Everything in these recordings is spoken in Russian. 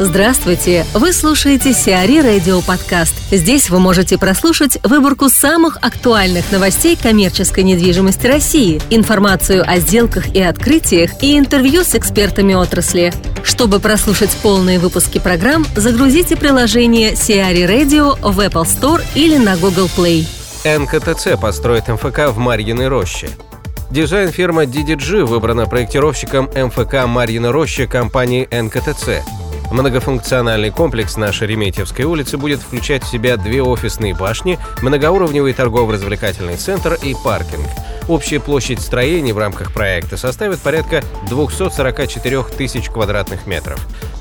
Здравствуйте! Вы слушаете CRE Radio подкаст. Здесь вы можете прослушать выборку самых актуальных новостей коммерческой недвижимости России, информацию о сделках и открытиях и интервью с экспертами отрасли. Чтобы прослушать полные выпуски программ, загрузите приложение CRE Radio в Apple Store или на Google Play. НКТЦ построит МФК в Марьиной Роще. Дизайн фирма DDG выбрана проектировщиком МФК Марьина Роща компании НКТЦ. Многофункциональный комплекс на Шереметьевской улице будет включать в себя 2 офисные башни, многоуровневый торгово-развлекательный центр и паркинг. Общая площадь строений в рамках проекта составит порядка 244 тысяч квадратных метров.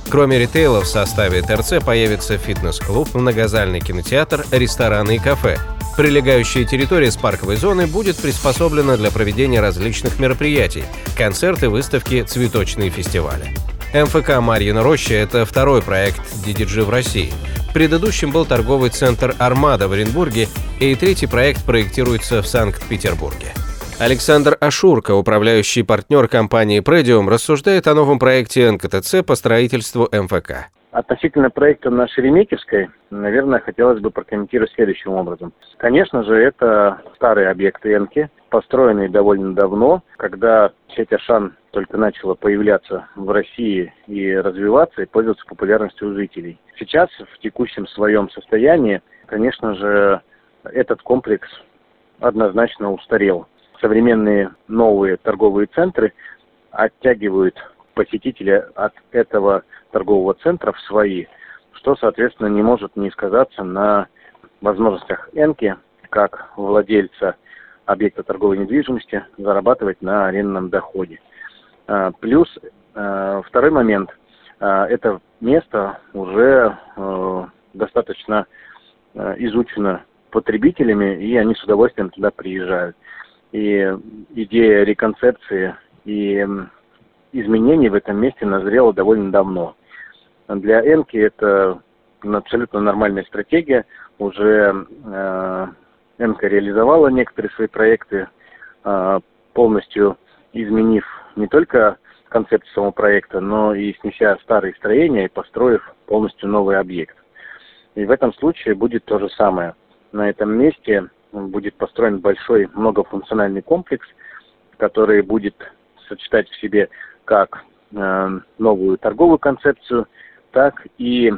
Кроме ритейла в составе ТРЦ появится фитнес-клуб, многозальный кинотеатр, рестораны и кафе. Прилегающая территория с парковой зоны будет приспособлена для проведения различных мероприятий – концерты, выставки, цветочные фестивали. МФК «Марьина Роща» – это второй проект DDG в России. Предыдущим был торговый центр «Армада» в Оренбурге, и третий проект проектируется в Санкт-Петербурге. Александр Ошурко, управляющий партнер компании «Предиум», рассуждает о новом проекте НКТЦ по строительству МФК. Относительно проекта на Шереметьевской, наверное, хотелось бы прокомментировать следующим образом. Конечно же, это старые объекты ЭНКИ, построенные довольно давно, когда сеть Ашан только начала появляться в России и развиваться, и пользоваться популярностью у жителей. Сейчас, в текущем своем состоянии, конечно же, этот комплекс однозначно устарел. Современные новые торговые центры оттягивают посетителя от этого торгового центра в свои, что, соответственно, не может не сказаться на возможностях ЭНКИ, как владельца объекта торговой недвижимости, зарабатывать на арендном доходе. Плюс второй момент. Это место уже достаточно изучено потребителями, и они с удовольствием туда приезжают. И идея реконцепции и изменений в этом месте назрело довольно давно. Для ЭНКИ это абсолютно нормальная стратегия. Уже ЭНКИ реализовала некоторые свои проекты, полностью изменив не только концепцию самого проекта, но и снеся старые строения и построив полностью новый объект. И в этом случае будет то же самое. На этом месте будет построен большой многофункциональный комплекс, который будет сочетать в себе как новую торговую концепцию, так и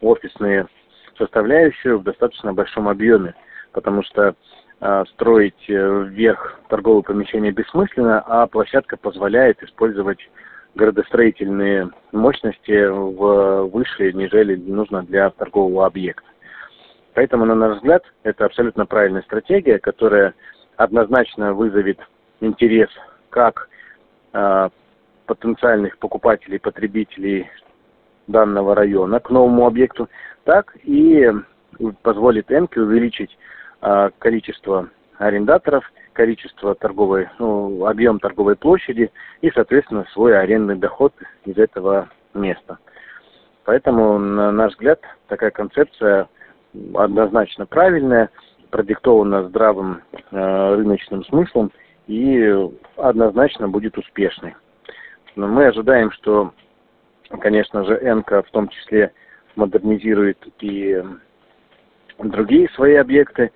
офисные составляющие в достаточно большом объеме, потому что строить вверх торговые помещения бессмысленно, а площадка позволяет использовать градостроительные мощности выше, нежели нужно для торгового объекта. Поэтому, на наш взгляд, это абсолютно правильная стратегия, которая однозначно вызовет интерес как потенциальных покупателей, потребителей данного района к новому объекту, так и позволит ЭНКИ увеличить количество арендаторов, количество объем торговой площади и, соответственно, свой арендный доход из этого места. Поэтому, на наш взгляд, такая концепция однозначно правильная, продиктована здравым рыночным смыслом и однозначно будет успешной. Но мы ожидаем, что, конечно же, ЭНКИ в том числе модернизирует и другие свои объекты,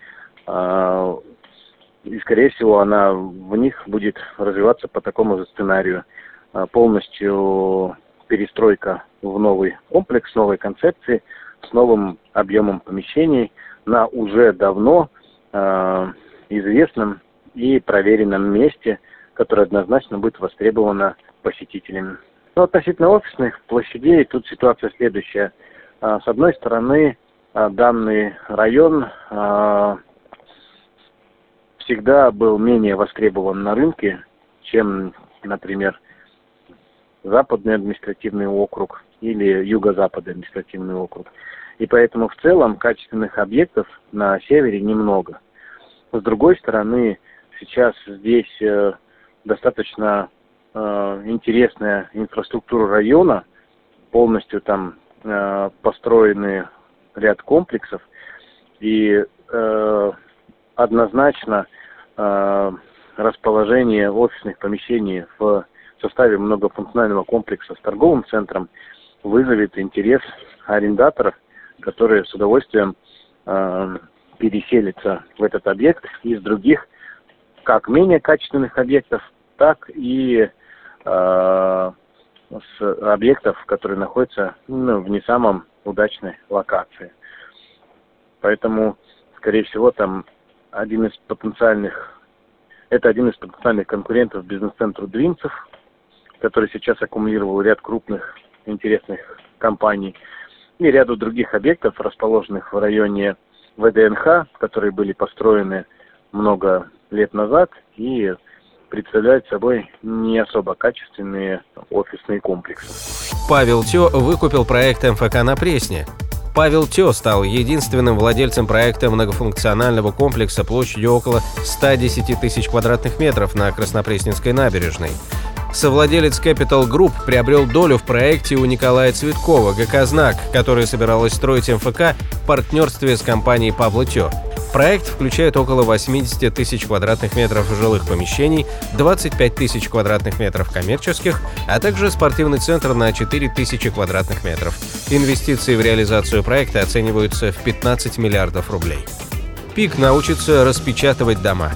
и, скорее всего, она в них будет развиваться по такому же сценарию. Полностью перестройка в новый комплекс, новой концепции, с новым объемом помещений на уже давно известном и проверенном месте, которое однозначно будет востребовано посетителями. Но относительно офисных площадей тут ситуация следующая. С одной стороны, данный район всегда был менее востребован на рынке, чем, например, Западный административный округ или Юго-Западный административный округ. И поэтому в целом качественных объектов на севере немного. С другой стороны, сейчас здесь достаточно интересная инфраструктура района, полностью там построены ряд комплексов, и однозначно расположение офисных помещений в составе многофункционального комплекса с торговым центром вызовет интерес арендаторов, которые с удовольствием переселятся в этот объект из других, как менее качественных объектов, так и с объектов, которые находятся в не самом удачной локации. Поэтому, скорее всего, там один из потенциальных конкурентов бизнес-центру Двинцев, который сейчас аккумулировал ряд крупных интересных компаний, и ряду других объектов, расположенных в районе ВДНХ, которые были построены много лет назад и представляют собой не особо качественные офисные комплексы. Павел Тё выкупил проект МФК на Пресне. Павел Тё стал единственным владельцем проекта многофункционального комплекса площадью около 110 тысяч квадратных метров на Краснопресненской набережной. Совладелец Capital Group приобрел долю в проекте у Николая Цветкова, ГК «Знак», который собиралась строить МФК в партнерстве с компанией Павла Тё. Проект включает около 80 тысяч квадратных метров жилых помещений, 25 тысяч квадратных метров коммерческих, а также спортивный центр на 4 тысячи квадратных метров. Инвестиции в реализацию проекта оцениваются в 15 миллиардов рублей. ПИК научится распечатывать дома.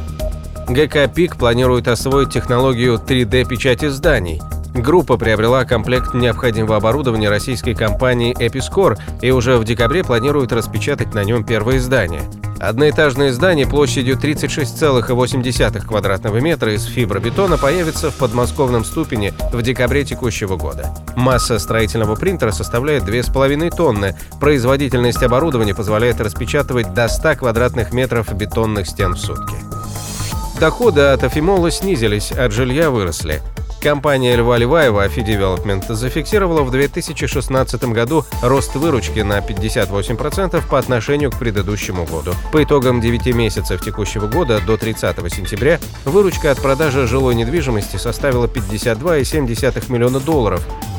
ГК «ПИК» планирует освоить технологию 3D-печати зданий. Группа приобрела комплект необходимого оборудования российской компании «Эпискор» и уже в декабре планирует распечатать на нем первые здания. Одноэтажное здание площадью 36,8 квадратного метра из фибробетона появится в подмосковном Ступине в декабре текущего года. Масса строительного принтера составляет 2,5 тонны. Производительность оборудования позволяет распечатывать до 100 квадратных метров бетонных стен в сутки. Доходы от AFI Mall снизились, от жилья выросли. Компания Льва Льваева AFI Development зафиксировала в 2016 году рост выручки на 58% по отношению к предыдущему году. По итогам 9 месяцев текущего года до 30 сентября выручка от продажи жилой недвижимости составила $52,7 миллиона,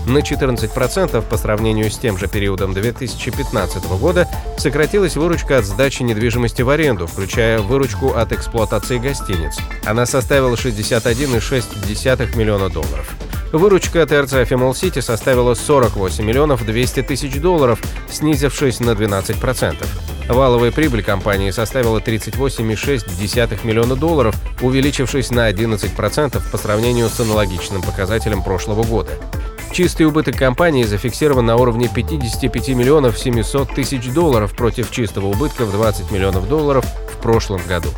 на 14% по сравнению с тем же периодом 2015 года сократилась выручка от сдачи недвижимости в аренду, включая выручку от эксплуатации гостиниц. Она составила $61,6 миллиона. Выручка от ТРЦ AFI Mall City составила $48 200 000, снизившись на 12%. Валовая прибыль компании составила $38,6 миллиона, увеличившись на 11% по сравнению с аналогичным показателем прошлого года. Чистый убыток компании зафиксирован на уровне $55 700 000 против чистого убытка в $20 миллионов в прошлом году.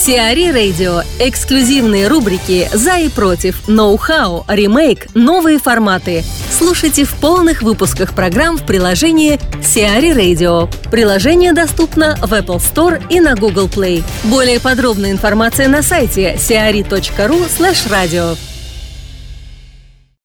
CRE Radio. Эксклюзивные рубрики «За и против», «Ноу-хау», «Ремейк», «Новые форматы». Слушайте в полных выпусках программ в приложении CRE Radio. Приложение доступно в Apple Store и на Google Play. Более подробная информация на сайте crE.ru/radio.